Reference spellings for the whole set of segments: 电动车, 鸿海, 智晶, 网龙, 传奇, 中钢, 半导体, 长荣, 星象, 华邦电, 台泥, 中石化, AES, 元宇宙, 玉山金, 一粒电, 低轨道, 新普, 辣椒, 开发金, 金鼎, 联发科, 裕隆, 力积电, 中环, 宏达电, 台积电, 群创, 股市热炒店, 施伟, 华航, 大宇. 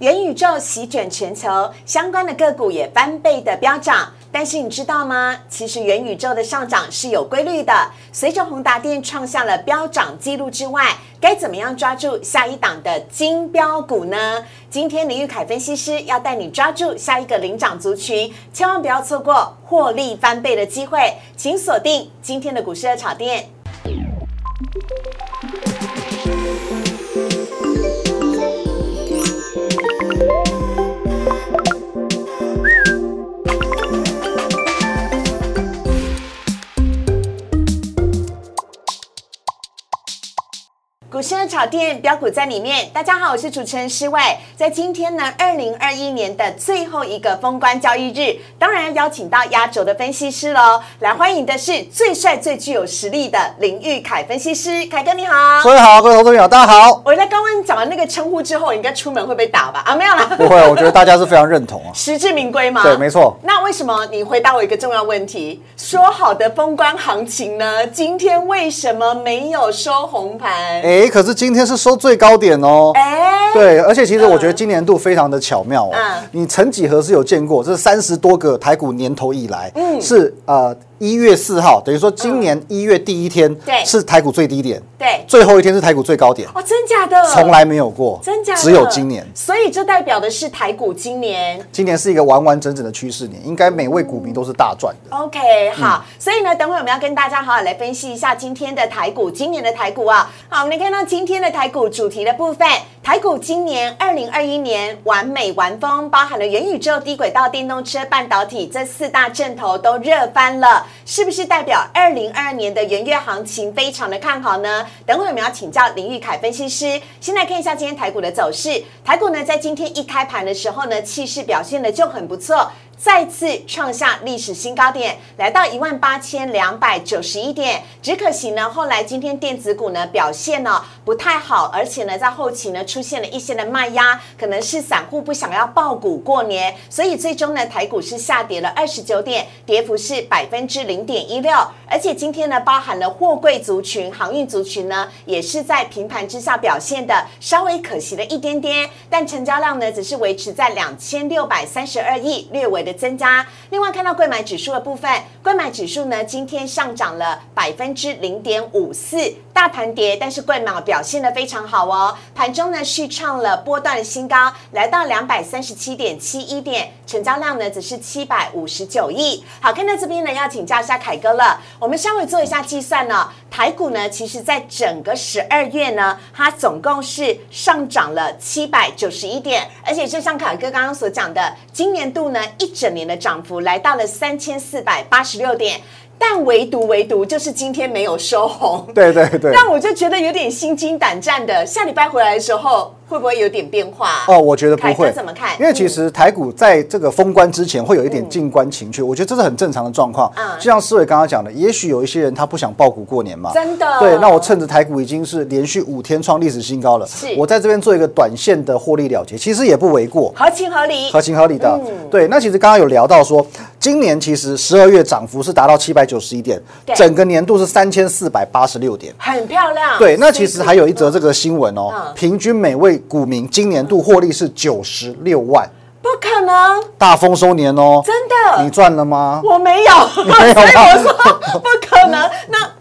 元宇宙席卷全球，相关的个股也翻倍的飙涨。但是你知道吗？其实元宇宙的上涨是有规律的。随着宏达电创下了飙涨纪录之外，该怎么样抓住下一档的金标股呢？今天林玉凯分析师要带你抓住下一个领涨族群，千万不要错过获利翻倍的机会。请锁定今天的股市热炒店。股市热炒店，标股在里面。大家好，我是主持人施伟。在今天呢，2021年的最后一个封关交易日，当然邀请到压轴的分析师喽。来欢迎的是最帅、最具有实力的林玉凯分析师。凯哥你好，各位好，各位投资朋友大家好。我在刚刚讲完那个称呼之后，你应该出门会被打吧？啊，没有啦，不会，我觉得大家是非常认同啊，实至名归嘛。对，没错。那为什么你回答我一个重要问题？说好的封关行情呢？今天为什么没有收红盘？可是今天是收最高点哦，对，而且其实我觉得今年度非常的巧妙哦。你曾几何时有见过？这是30多个台股年头以来，是1月4号，等于说今年1月第1天是台股最低点，对，最后一天是台股最高点。哦，真假的？从来没有过，真假的？只有今年。所以这代表的是台股今年是一个完完整整的趋势年，应该每位股民都是大赚的。OK， 好，所以呢，等会我们要跟大家好好来分析一下今天的台股，今年的台股啊。好，我们来看到今天的台股主题的部分。台股今年2021年完美完封，包含了元宇宙、低轨道、电动车、半导体这4大阵头都热翻了，是不是代表2022年的元月行情非常的看好呢？等会我们要请教林玉凯分析师。先来看一下今天台股的走势。台股呢，在今天一开盘的时候呢，气势表现的就很不错。再次创下历史新高点，来到18291点。只可惜呢，后来今天电子股呢表现呢不太好，而且呢在后期呢出现了一些的卖压，可能是散户不想要抱股过年，所以最终呢台股是下跌了29点，跌幅是0.16%。而且今天呢包含了货柜族群、航运族群呢也是在平盘之下表现的，稍微可惜了一点点。但成交量呢只是维持在2632亿，略微的增加。另外看到柜买指数的部分，柜买指数呢今天上涨了 0.54%， 大盘跌，但是柜买表现得非常好哦。盘中呢续创了波段的新高，来到 237.71 点，成交量呢只是759亿。好，看到这边呢要请教一下凯哥了。我们稍微做一下计算呢，台股呢其实在整个12月呢它总共是上涨了791点，而且就像凯哥刚刚所讲的，今年度呢一整年的涨幅来到了3486点，但唯独就是今天没有收红，对对对，让我就觉得有点心惊胆战的。下礼拜回来的时候会不会有点变化？哦，我觉得不会。怎么看？因为其实台股在这个封关之前会有一点静观情绪，我觉得这是很正常的状况。就像思伟刚刚讲的，也许有一些人他不想抱股过年嘛，真的。对，那我趁着台股已经是连续5天创历史新高了，我在这边做一个短线的获利了结，其实也不为过，合情合理，合情合理的。对，那其实刚刚有聊到说，今年其实12月涨幅是达到791点，整个年度是3486点，很漂亮。对，那其实还有一则这个新闻哦，平均每位股民今年度获利是96万，不可能，大丰收年哦，真的。你赚了吗？我没有，你没有所以我说不可能。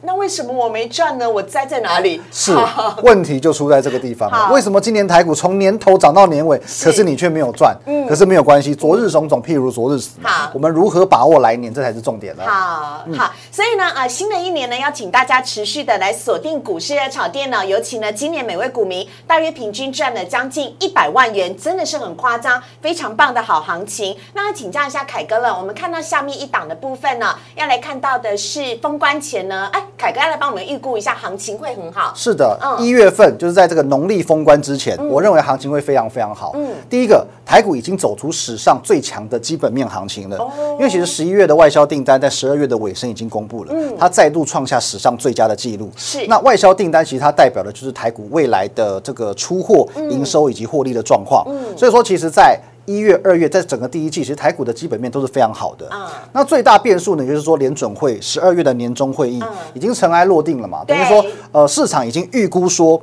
那为什么我没赚呢？我栽在哪里？是问题就出在这个地方了。为什么今年台股从年头涨到年尾，可是你却没有赚？可是没有关系，昨日种种，譬如昨日死。我们如何把握来年，这才是重点了。好，所以呢，新的一年呢，要请大家持续的来锁定股市热炒店呢。尤其呢，今年每位股民大约平均赚了将近100万元，真的是很夸张，非常棒的好行情。那请教一下凯哥了，我们看到下面一档的部分呢，要来看到的是封关前呢，凯哥来帮我们预估一下行情会很好。是的，1月份就是在这个农历封关之前，我认为行情会非常非常好。第一个，台股已经走出史上最强的基本面行情了，因为其实11月的外销订单在12月的尾声已经公布了，它再度创下史上最佳的记录。是，那外销订单其实它代表的就是台股未来的这个出货、营收以及获利的状况。所以说，其实在1月、2月，在整个第一季，其实台股的基本面都是非常好的。那最大变数呢，就是说联准会12月的年终会议已经尘埃落定了嘛，等于说市场已经预估说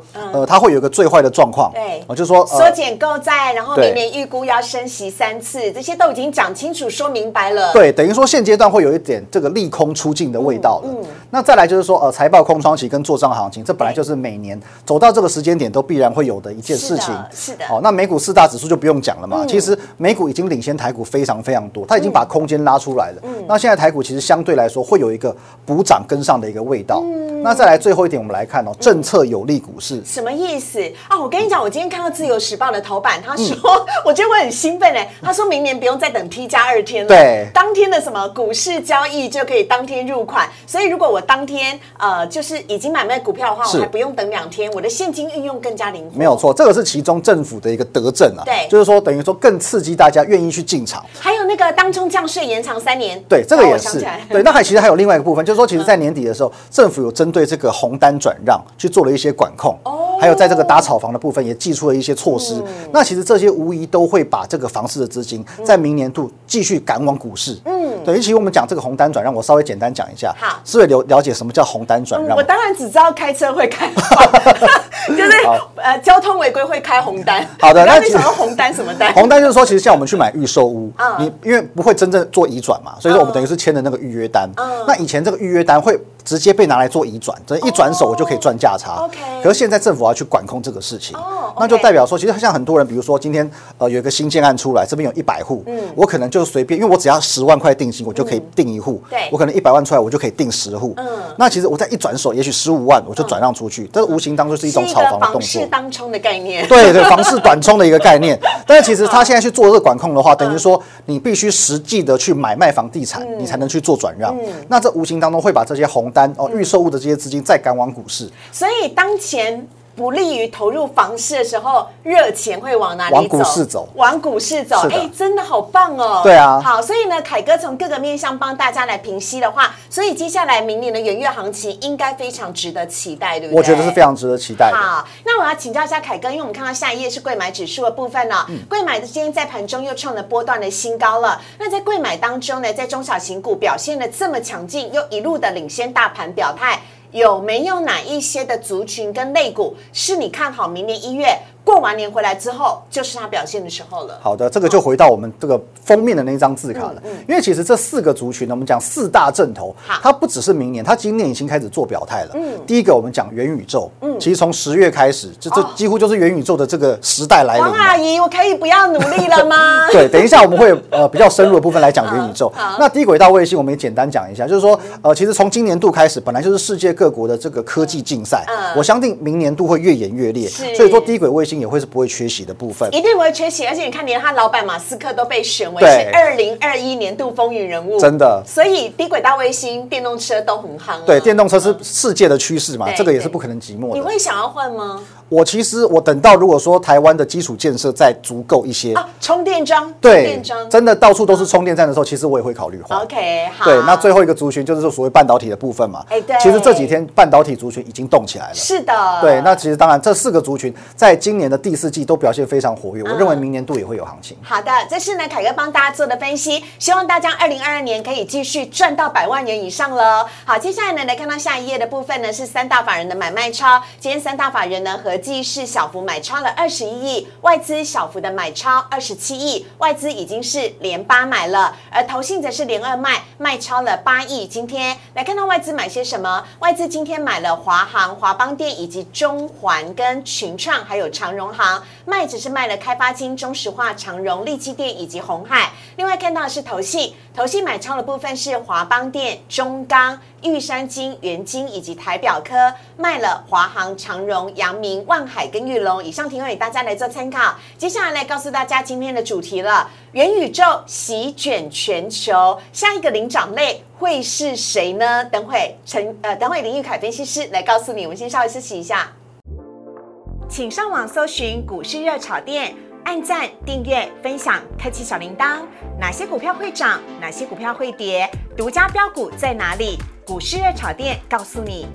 它会有一个最坏的状况，对，就是说缩减购债，然后明年预估要升息3次，这些都已经讲清楚说明白了。对，等于说现阶段会有一点这个利空出尽的味道了。那再来就是说财报空窗期跟做账行情，这本来就是每年走到这个时间点都必然会有的一件事情。是的，好，那美股4大指数就不用讲了嘛，其实。美股已经领先台股非常非常多，它已经把空间拉出来了。那现在台股其实相对来说会有一个补涨跟上的一个味道。那再来最后一点，我们来看哦，政策有利股市什么意思啊？我跟你讲，我今天看到《自由时报》的头版，他说，我觉得我很兴奋哎，他说明年不用再等 T+2天了，对，当天的什么股市交易就可以当天入款，所以如果我当天就是已经买卖股票的话，我还不用等2天，我的现金运用更加灵活。没有错，这个是其中政府的一个德政啊，对，就是说等于说更刺激大家愿意去进场，还有那个当冲降税延长3年，对，这个也是对。那其实还有另外一个部分，就是说，其实，在年底的时候，政府有针对这个红单转让去做了一些管控，还有在这个打炒房的部分也祭出了一些措施。那其实这些无疑都会把这个房市的资金在明年度继续赶往股市。对，其实我们讲这个红单转让，我稍微简单讲一下。好，思维了解什么叫红单转让？我当然只知道开车会开房，就是交通违规会开红单。好的，那你想要红单什么单？红单就是说，其实像我们去买预售屋，你因为不会真正做移转嘛，所以说我们等于是签的那个预约单。那以前这个预约单会直接被拿来做移转，一转手我就可以赚价差。可是现在政府要去管控这个事情，那就代表说，其实像很多人，比如说今天有一个新建案出来，这边有100户，我可能就随便，因为我只要10万块定金，我就可以定1户。对，我可能100万出来，我就可以定10户。那其实我在一转手，也许15万我就转让出去，这无形当中是一种炒房的动作，是一个房市当冲的概念。对对，房市短冲的一个概念。但是其实他现在去做这个管控的话，等于说你必须实际的去买卖房地产，你才能去做转让。那这无形当中会把这些红单预售物的这些资金再赶往股市，所以当前不利于投入房市的时候，热钱会往哪里走？往股市走，往股市走。哎，真的好棒哦！对啊，好，所以呢，凯哥从各个面向帮大家来评析的话，所以接下来明年的元月行情应该非常值得期待，对不对？我觉得是非常值得期待的。好，那我要请教一下凯哥，因为我们看到下一页是柜买指数的部分了，柜买今天在盘中又创了波段的新高了。那在柜买当中呢，在中小型股表现的这么强劲，又一路的领先大盘表态。有没有哪一些的族群跟类股是你看好明年1月过完年回来之后就是它表现的时候了？好的，这个就回到我们这个封面的那张字卡了。因为其实这4个族群呢，我们讲4大阵头，它不只是明年，它今年已经开始做表态了。第一个我们讲元宇宙，其实从10月开始，这几乎就是元宇宙的这个时代来临。王阿姨，我可以不要努力了吗？对，等一下我们会比较深入的部分来讲元宇宙。那低轨道卫星我们也简单讲一下，就是说其实从今年度开始，本来就是世界各国的这个科技竞赛，我相信明年度会越演越烈，所以说低轨卫星也会是不会缺席的部分，一定不会缺席。而且你看，连他老板马斯克都被选为是2021年度风云人物，真的。所以低轨道卫星、电动车都很夯。对，电动车是世界的趋势嘛，这个也是不可能寂寞的。你会想要换吗？我其实等到如果说台湾的基础建设再足够一些，充电桩，对，真的到处都是充电站的时候，其实我也会考虑换。OK， 好。对，那最后一个族群就是所谓半导体的部分嘛。其实这几天半导体族群已经动起来了。是的。对，那其实当然这4个族群在今年的第4季都表现非常活跃，我认为明年度也会有行情。好的，这是呢凯哥帮大家做的分析，希望大家2022年可以继续赚到100万元以上了。好，接下来呢来看到下一页的部分呢是3大法人的买卖超，今天3大法人呢合计是小幅买超了21亿，外资小幅的买超27亿，外资已经是连8买了，而投信则是连2卖超了8亿。今天来看到外资买些什么？外资今天买了华航、华邦电以及中环跟群创，还有长荣行，卖只是卖了开发金、中石化、长荣、力积电以及鸿海。另外看到的是投信买超的部分是华邦电、中钢、玉山金、元金以及台表科，卖了华航、长荣、阳明、万海跟裕隆。以上提供给大家来做参考。接下来来告诉大家今天的主题了，元宇宙席卷全球，下一个领涨类会是谁呢？等会林玉凯分析师来告诉你。我们先稍微休息一下，请上网搜寻股市热炒店，按赞、订阅、分享，开启小铃铛。哪些股票会涨？哪些股票会跌？独家标股在哪里？股市热炒店告诉你。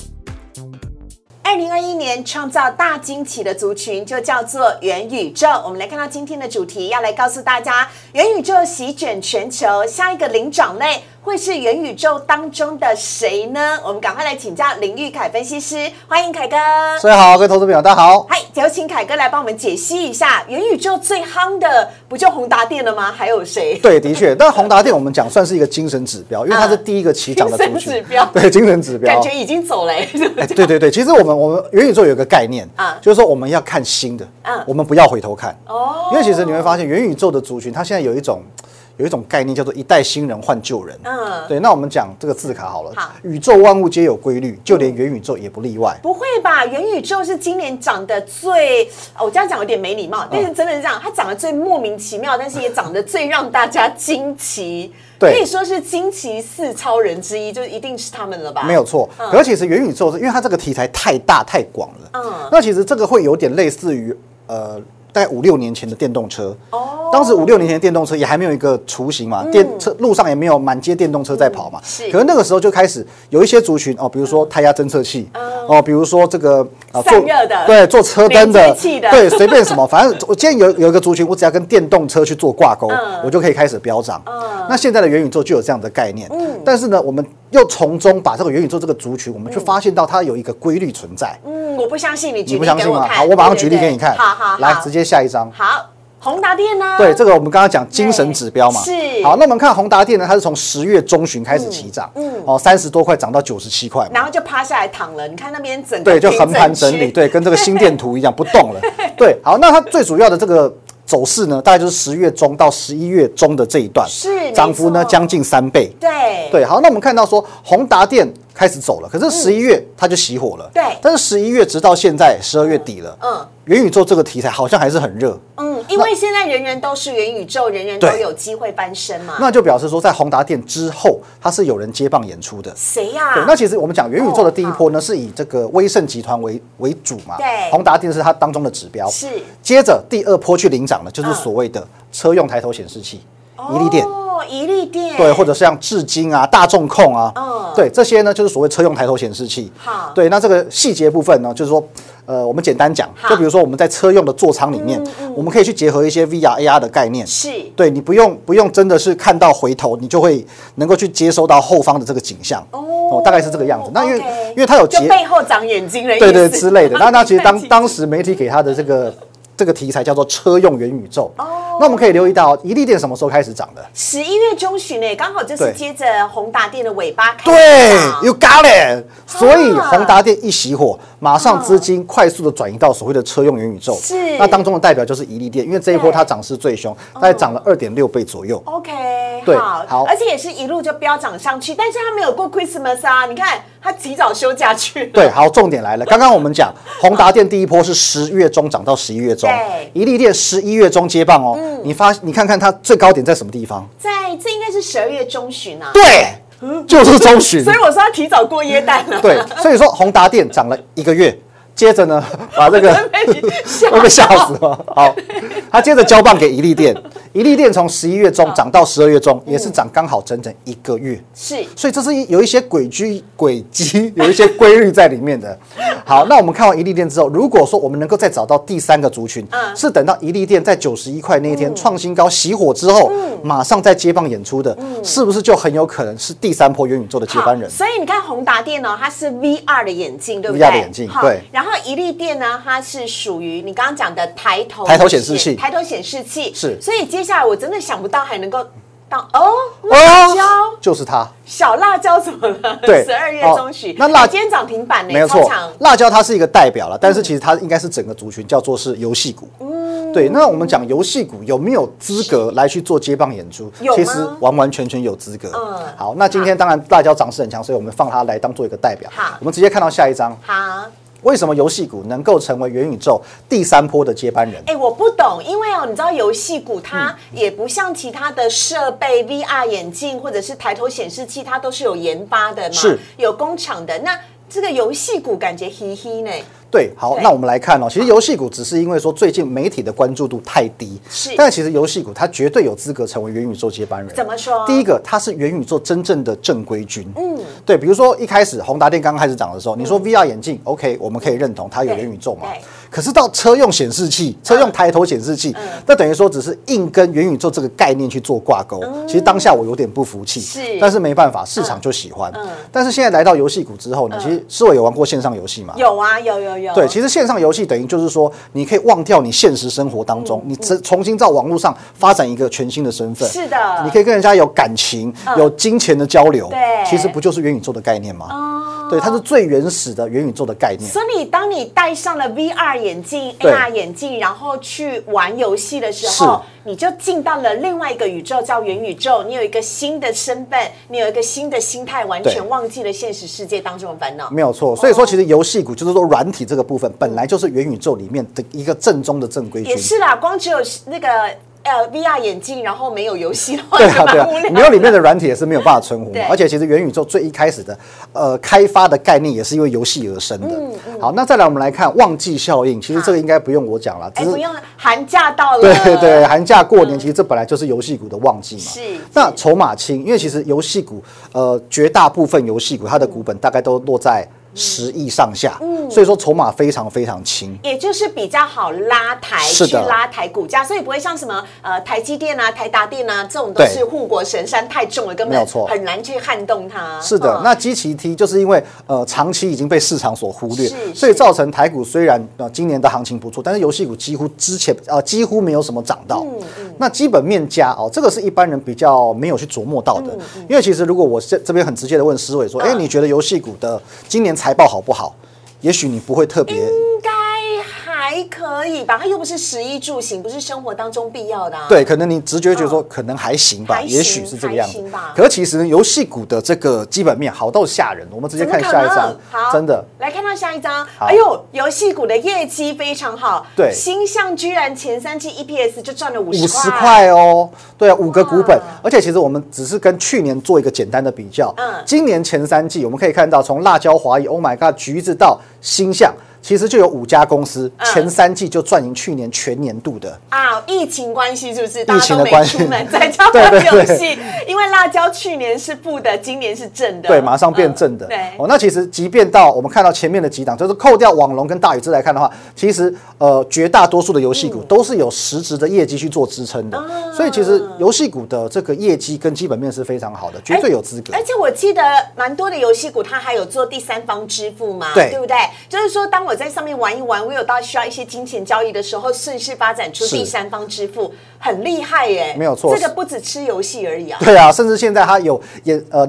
2021年创造大惊喜的族群就叫做元宇宙。我们来看到今天的主题，要来告诉大家，元宇宙席卷全球，下一个领涨类会是元宇宙当中的谁呢？我们赶快来请教林玉凯分析师，欢迎凯哥。各位好，各位投资朋友，大家好。嗨，有请凯哥来帮我们解析一下，元宇宙最夯的不就宏达电了吗？还有谁？对，的确，但宏达电我们讲算是一个精神指标，因为它是第一个起涨的族群。对，精神指标，感觉已经走了。对对对，其实我们元宇宙有一个概念啊，就是说我们要看新的，我们不要回头看哦。因为其实你会发现，元宇宙的族群，它现在有一种概念叫做一代新人换旧人。对，那我们讲这个字卡好了。好，宇宙万物皆有规律，就连元宇宙也不例外。不会吧？元宇宙是今年涨得最……我这样讲有点没礼貌，但是真的是这样，它涨得最莫名其妙，但是也涨得最让大家惊奇。可以说是惊奇四超人之一，就一定是他们了吧？没有错。而且其实元宇宙，因为它这个题材太大太广了，那其实这个会有点类似于大概5-6年前的电动车。当时5-6年前的电动车也还没有一个雏形嘛，路上也没有满街电动车在跑嘛。可是那个时候就开始有一些族群哦，比如说胎压侦测器哦，比如说这个散热的，对，做车灯的，对，随便什么，反正我今天有一个族群，我只要跟电动车去做挂钩，我就可以开始飙涨。那现在的元宇宙就有这样的概念，但是呢，我们又从中把这个元宇宙这个族群，我们就发现到它有一个规律存在。我不相信你举例给我看。好，我马上举例给你看。好，来，直接下一张。好。宏达电呢？对，这个我们刚刚讲精神指标嘛。是。好，那我们看宏达电呢，它是从10月中旬开始起涨，30多块涨到97块，然后就趴下来躺了。你看那边整个对，就横盘整理，对，跟这个心电图一样不动了。对，好，那它最主要的这个走势呢，大概就是10月中到11月中的这一段，是涨幅呢将近3倍。对对，好，那我们看到说宏达电开始走了，可是11月它就熄火了。对，但是11月直到现在12月底了，元宇宙这个题材好像还是很热。因为现在人人都是元宇宙，人人都有机会翻身嘛。那就表示说，在宏达电之后，它是有人接棒演出的。谁呀？对，那其实我们讲元宇宙的第一波呢，是以这个威盛集团为主嘛。对，宏达电是它当中的指标。是。接着第二波去领涨的，就是所谓的车用抬头显示器，一粒电。对，或者像智晶啊、大众控啊，对，这些呢就是所谓车用抬头显示器。好，对，那这个细节部分呢，就是说，我们简单讲，就比如说我们在车用的座舱里面，我们可以去结合一些 VR、AR 的概念，是对你不用真的是看到回头，你就会能够去接收到后方的这个景象。大概是这个样子。那因为它有就背后长眼睛的意思，对对之类的。那其实当时媒体给它的这个题材叫做车用元宇宙。那我们可以留意到一粒电什么时候开始涨的？11月中旬诶，刚好就是接着宏达电的尾巴开始涨。对， you got it。所以宏达电一熄火，马上资金快速的转移到所谓的车用元宇宙。是，那当中的代表就是一粒电，因为这一波它涨势最凶，大概涨了2.6倍左右。OK， 对，好，而且也是一路就飙涨上去，但是它没有过 Christmas 啊，你看它提早休假去了。对，好，重点来了，刚刚我们讲宏达电第一波是10月中涨到11月中。一粒电11月中接棒哦，你看看它最高点在什么地方？这应该是12月中旬啊。对，就是中旬。所以我说它提早过耶诞了。对，所以说宏达电涨了1个月，接着呢把这个会被吓死了。好，它接着交棒给一粒电，一粒电从11月中涨到12月中，也是涨刚好整整1个月。是，所以这是有一些轨迹，有一些规律在里面的。好，那我们看完一粒电之后，如果说我们能够再找到第三个族群，是等到一粒电在91块那一天创新高熄火之后，马上再接棒演出的，是不是就很有可能是第三波元宇宙的接班人？所以你看宏达电哦，它是 VR 的眼镜，对不对 ？VR 的眼镜，对。然后一粒电呢，它是属于你刚刚讲的抬头显示器，抬头显示器是。所以接下来我真的想不到还能够。哦，辣椒就是它，小辣椒怎么了？对，12月中旬，那辣今天涨停板呢？没有错，辣椒它是一个代表了，但是其实它应该是整个族群叫做是游戏股。对，那我们讲游戏股有没有资格来去做接棒演出？其实完完全全有资格。好，那今天当然辣椒涨势很强，所以我们放它来当做一个代表。好，我们直接看到下一张。好。为什么游戏股能够成为元宇宙第三波的接班人？我不懂，因为你知道游戏股它也不像其他的设备、VR 眼镜或者是抬头显示器，它都是有研发的嘛，有工厂的。那这个游戏股感觉嘿嘿呢？对，好，那我们来看哦，其实游戏股只是因为说最近媒体的关注度太低，是，但其实游戏股它绝对有资格成为元宇宙接班人。怎么说？第一个，它是元宇宙真正的正规军。嗯，对，比如说一开始宏达电刚刚开始涨的时候，你说 VR 眼镜 ，OK， 我们可以认同它有元宇宙嘛？可是到车用显示器、车用抬头显示器，那等于说只是硬跟元宇宙这个概念去做挂钩。其实当下我有点不服气，是，但是没办法，市场就喜欢。但是现在来到游戏股之后呢，其实思维有玩过线上游戏吗？有啊，有。对，其实线上游戏等于就是说，你可以忘掉你现实生活当中，你重新在网络上发展一个全新的身份。是的，你可以跟人家有感情、有金钱的交流。对，其实不就是元宇宙的概念吗？对，它是最原始的元宇宙的概念。所以，当你戴上了 VR 眼镜、AR 眼镜，然后去玩游戏的时候，你就进到了另外一个宇宙，叫元宇宙。你有一个新的身份，你有一个新的心态，完全忘记了现实世界当中的烦恼。没有错。所以说，其实游戏股就是说软体这个部分，本来就是元宇宙里面的一个正宗的正规军。也是啦，光只有那个。VR 眼镜，然后没有游戏的话，对啊，对啊，没有里面的软体也是没有办法存活。而且其实元宇宙最一开始的开发的概念也是因为游戏而生的。好，那再来我们来看旺季效应，其实这个应该不用我讲了，不用，寒假到了，对对，寒假过年，其实这本来就是游戏股的旺季嘛。是。那筹码轻，因为其实游戏股绝大部分游戏股它的股本大概都落在10亿上下，所以说筹码非常非常轻，也就是比较好拉抬，去拉抬股价，所以不会像什么台积电啊、台达电啊这种都是护国神山太重了，根本很难去撼动它。是的，那基期低就是因为长期已经被市场所忽略，所以造成台股虽然今年的行情不错，但是游戏股几乎没有什么涨到。那基本面佳哦，这个是一般人比较没有去琢磨到的，因为其实如果我这边很直接的问思维说，哎，你觉得游戏股的今年财报好不好？也许你不会特别，应该还可以吧。它又不是食衣住行，不是生活当中必要的。对，可能你直觉觉得说，可能还行吧，也许是这个样子。可是其实游戏股的这个基本面好到吓人，我们直接看下一张。好，真的来看到下一张。哎呦，游戏股的业绩非常好。对，星象居然前3季 EPS 就赚了50块哦。对啊，5个股本，而且其实我们只是跟去年做一个简单的比较。今年前3季我们可以看到，从辣椒华谊、Oh My God、橘子到星象。其实就有5家公司前3季就赚赢去年全年度的啊，疫情关系是不是？疫情的关系，在家玩游戏，因为辣椒去年是负的，今年是正的，对，马上变正的。对，那其实即便到我们看到前面的几档，就是扣掉网龙跟大宇之来看的话，其实绝大多数的游戏股都是有实质的业绩去做支撑的，所以其实游戏股的这个业绩跟基本面是非常好的，绝对有资格。而且我记得蛮多的游戏股，它还有做第三方支付嘛，对不对？就是说当我在上面玩一玩，我有到需要一些金钱交易的时候，顺势发展出第三方支付，很厉害耶！没有错，这个不只吃游戏而已啊。对啊，甚至现在它有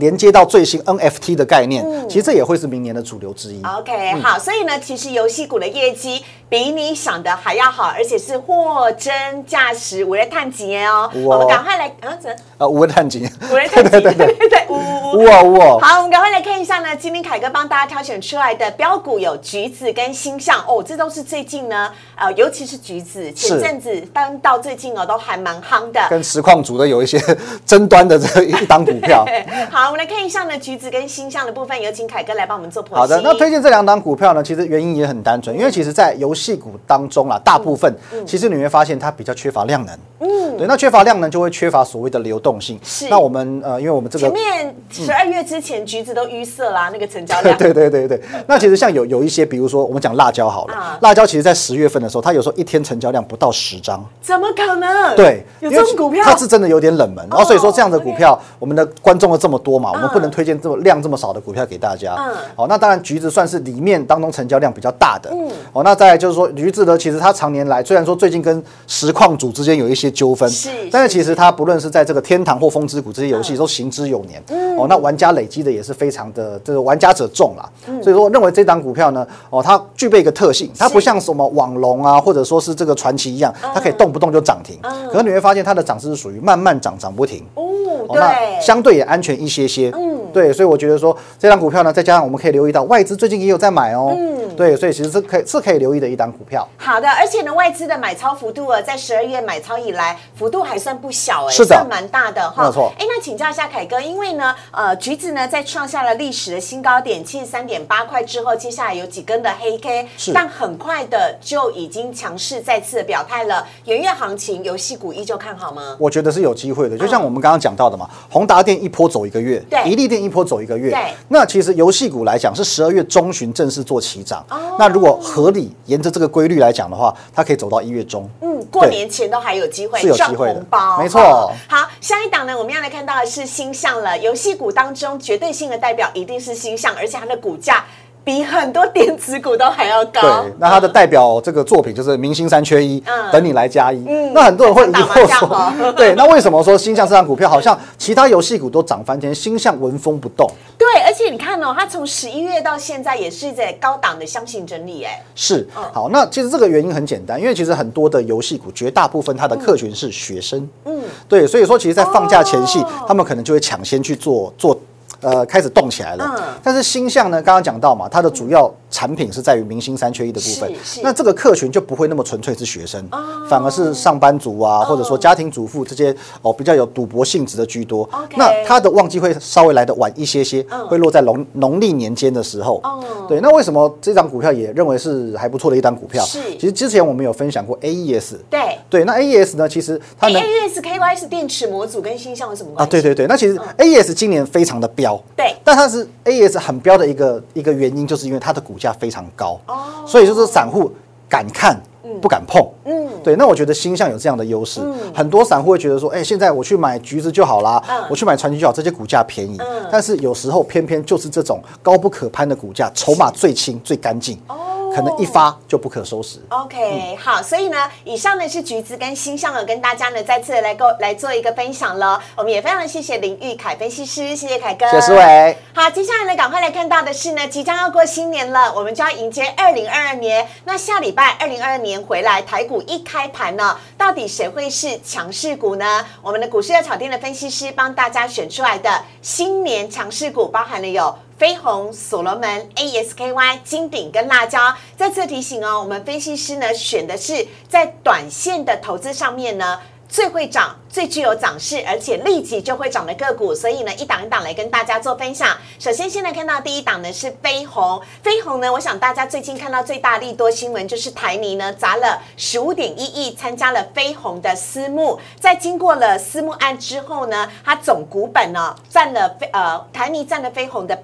连接到最新 NFT 的概念，其实这也会是明年的主流之一。OK， 好，所以呢，其实游戏股的业绩比你想的还要好，而且是货真价实。五人探几哦，我们赶快来五人探几，对，五。好，我们赶快来看一下呢，今天凯哥帮大家挑选出来的标股有橘子跟星象哦，这都是最近呢，尤其是橘子，前阵子到最近哦，都还蛮夯的，跟实况组的有一些争端的这一档股票。好，我们来看一下呢，橘子跟星象的部分，有请凯哥来帮我们做剖析。好的，那推荐这2档股票呢，其实原因也很单纯，因为其实，在游戏股当中啦，大部分其实你会发现它比较缺乏量能。对，那缺乏量能就会缺乏所谓的流动性。是，那我们因为我们这个前面12月之前橘子都淤塞啦，那个成交量。对。那其实像有一些，比如说我们讲辣椒好了，辣椒其实在10月份的时候，它有时候一天成交量不到10张，怎么可能？对，有这种股票，它是真的有点冷门。然后所以说这样的股票，我们的观众有这么多嘛，我们不能推荐这么量这么少的股票给大家。好，那当然橘子算是里面当中成交量比较大的。好，那再来就是说橘子呢，其实它常年来虽然说最近跟实况组之间有一些纠纷，但是其实它不论是在这个天堂或风之谷这些游戏都行之有年。哦，那玩家累积的也是非常的，这个玩家者众啦。所以说认为这档股票呢，哦，它具备一个特性，它不像什么网龙啊，或者说是这个传奇一样，它可以动不动就涨停。可是你会发现它的涨势是属于慢慢涨，涨不停。对，那相对也安全一些些。嗯，对，所以我觉得说这档股票呢，再加上我们可以留意到外资最近也有在买哦。嗯，对，所以其实是可以留意的一档股票。好的，而且呢，外资的买超幅度在12月买超以来幅度还算不小哎，是的，算蛮大的哈。没错。哎，那请教一下凯哥，因为呢，橘子呢在创下了历史的新高点73.8块之后，接下来有几根的黑 K， 但很快的就已经强势再次的表态了。元月行情，游戏股依旧看好吗？我觉得是有机会的，就像我们刚刚讲到的嘛，宏达电一波走一个月，对，一力电一波走一个月，对。那其实游戏股来讲是12月中旬正式做起涨，哦，那如果合理沿着这个规律来讲的话，它可以走到1月中，嗯，过年前都还有机会，是有机会的，赚红包，没错。哦，好，下一档呢，我们要来看到的是星象了，游戏股当中绝对性的代表一定是星象，而且它的股价比很多电子股都还要高。对，那它的代表这个作品就是明星3缺1，等你来加一。那很多人会疑惑说，对，那为什么说星象这档股票好像其他游戏股都涨翻天，星象纹风不动？对，而且你看哦，它从11月到现在也是在高档的箱型整理，哎，是。好，那其实这个原因很简单，因为其实很多的游戏股绝大部分它的客群是学生，嗯，对，所以说其实在放假前夕，他们可能就会抢先去做。开始动起来了，但是星象呢，刚刚讲到嘛，它的主要产品是在于明星3缺1的部分，那这个客群就不会那么纯粹是学生，反而是上班族啊，或者说家庭主妇这些哦比较有赌博性质的居多。那它的旺季会稍微来得晚一些些，会落在农历年间的时候。对，那为什么这档股票也认为是还不错的一档股票？其实之前我们有分享过 AES， 对，那 AES 呢，其实它 AES KY 是电池模组跟星象有什么关系？对对对，那其实 AES 今年非常的标。对，但它是 AES 很标的一个原因，就是因为它的股价非常高，所以就是散户敢看不敢碰。对，那我觉得星象有这样的优势，很多散户会觉得说，哎，现在我去买橘子就好啦，我去买传奇就好，这些股价便宜。但是有时候偏偏就是这种高不可攀的股价，筹码最轻最干净，可能一发就不可收拾。OK，好，所以呢，以上呢是橘子跟星象跟大家呢再次来做一个分享了。我们也非常谢谢林钰凯分析师，谢谢凯哥，谢思维。好，接下来呢，赶快来看到的是呢，即将要过新年了，我们就要迎接2022年。那下礼拜2022年回来，台股一开盘呢，到底谁会是强势股呢？我们的股市热炒店的分析师帮大家选出来的新年强势股，包含了有飞鸿、所罗门、ASKY、金鼎跟辣椒。再次提醒哦，我们分析师呢选的是在短线的投资上面呢最会涨、最具有涨势，而且立即就会涨的个股，所以呢，一档一档来跟大家做分享。首先，现在看到第一档呢是飞鸿，飞鸿呢，我想大家最近看到最大利多新闻就是台泥呢砸了15.1亿参加了飞鸿的私募，在经过了私募案之后呢，它总股本呢占了台泥占了飞鸿的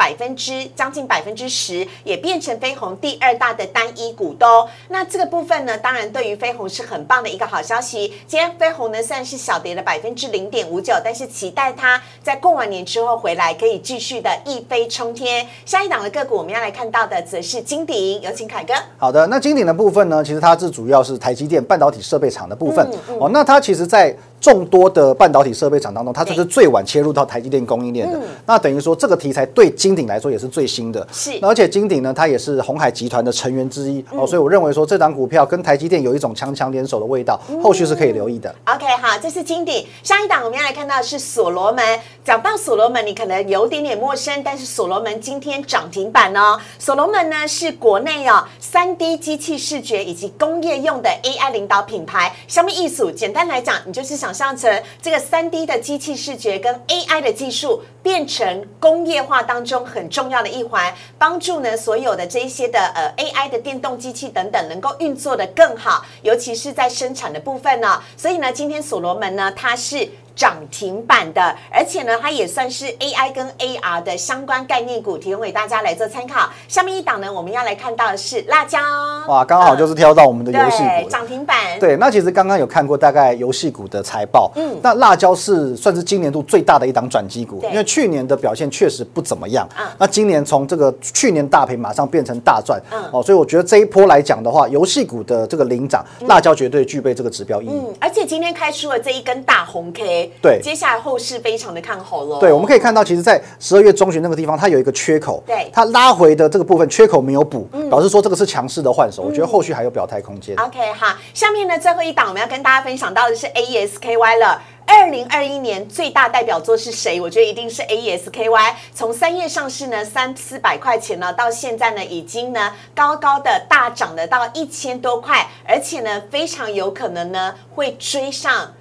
将近百分之十，也变成飞鸿第2大的单一股东。那这个部分呢，当然对于飞鸿是很棒的一个好消息。今天飞鸿呢虽然是小跌了0.59%，但是期待它在过完年之后回来可以继续的一飞冲天。下一档的个股我们要来看到的则是金鼎，有请凯哥。好的，那金鼎的部分呢，其实它是主要是台积电半导体设备厂的部分，那它其实在众多的半导体设备厂当中，它就是最晚切入到台积电供应链的，那等于说这个题材对金鼎来说也是最新的，是。而且金鼎呢，它也是鸿海集团的成员之一，所以我认为说这档股票跟台积电有一种强强联手的味道，后续是可以留意的。OK， 好，这是金鼎。下一档我们要来看到的是所罗门。讲到所罗门，你可能有点陌生，但是所罗门今天涨停板哦。所罗门呢是国内哦 3D 机器视觉以及工业用的 AI 领导品牌。什么意思？简单来讲，你就是想上层这个 3D 的机器视觉跟 AI 的技术变成工业化当中很重要的一环，帮助呢所有的这一些的AI 的电动机器等等能够运作的更好，尤其是在生产的部分呢，所以呢今天所罗门呢它是涨停板的，而且呢它也算是 AI 跟 AR 的相关概念股，提供给大家来做参考。下面一档呢我们要来看到的是辣椒。哇，刚好就是挑到我们的游戏股涨停板。对，那其实刚刚有看过大概游戏股的财报，那辣椒是算是今年度最大的一档转机股，因为去年的表现确实不怎么样，那今年从这个去年大赔马上变成大赚，所以我觉得这一波来讲的话，游戏股的这个领涨，辣椒绝对具备这个指标意义，而且今天开出了这一根大红 K，对，接下来后市非常的看好了。对，我们可以看到，其实，在12月中旬那个地方，它有一个缺口，对，它拉回的这个部分缺口没有补，表示说这个是强势的换手，我觉得后续还有表态空间。OK， 好，下面呢最后一档我们要跟大家分享到的是 AESKY 了。2021年最大代表作是谁？我觉得一定是 AESKY。从3月上市呢，300-400块钱呢，到现在呢，已经呢高高的大涨了到1000多块，而且呢，非常有可能呢会追上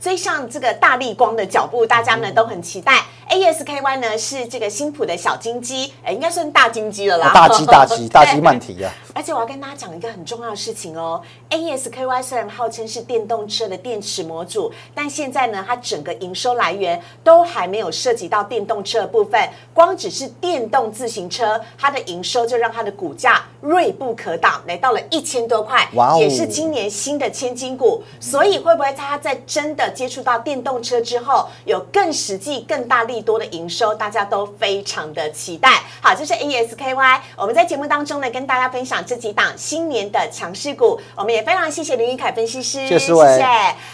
追上这个大立光的脚步，大家呢都很期待。ASKY 呢是这个新普的小金鸡，应该算大金鸡了啦，大鸡慢蹄啊！而且我要跟大家讲一个很重要的事情哦 ，ASKY 虽然号称是电动车的电池模组，但现在呢，它整个营收来源都还没有涉及到电动车的部分，光只是电动自行车，它的营收就让它的股价锐不可挡，来到了1000多块， wow， 也是今年新的千金股。所以会不会它在真的接触到电动车之后，有更实际、更大力多的营收，大家都非常的期待。好，这是 ASKY， 我们在节目当中呢跟大家分享这几档新年的强势股，我们也非常谢谢林钰凯分析师，谢谢。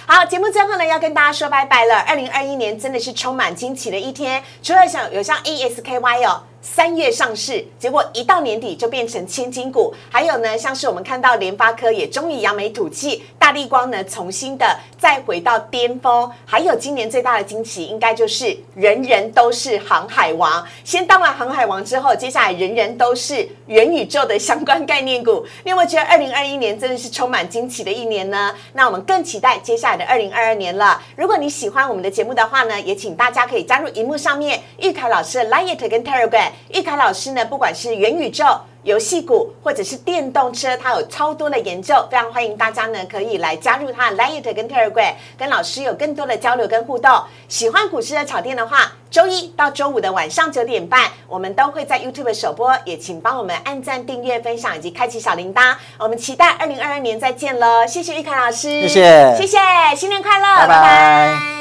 好，节目最后呢要跟大家说拜拜了。2021年真的是充满惊奇的一天，除了有像 ASKY 哦，3月上市，结果一到年底就变成千金股。还有呢，像是我们看到联发科也终于扬眉吐气，大立光呢重新的再回到巅峰。还有今年最大的惊奇，应该就是人人都是航海王。先当完航海王之后，接下来人人都是元宇宙的相关概念股。你有没有觉得2021年真的是充满惊奇的一年呢？那我们更期待接下来的2022年了。如果你喜欢我们的节目的话呢，也请大家可以加入荧幕上面钰凯老师的 Line 跟 Telegram。钰凯老师呢，不管是元宇宙、游戏股或者是电动车，他有超多的研究，非常欢迎大家呢可以来加入他的 Line 跟 Telegram， 跟老师有更多的交流跟互动。喜欢股市的炒店的话，周一到周五的晚上9点半，我们都会在 YouTube 首播，也请帮我们按赞、订阅、分享以及开启小铃铛。我们期待2022年再见喽！谢谢钰凯老师，谢谢，新年快乐，拜拜。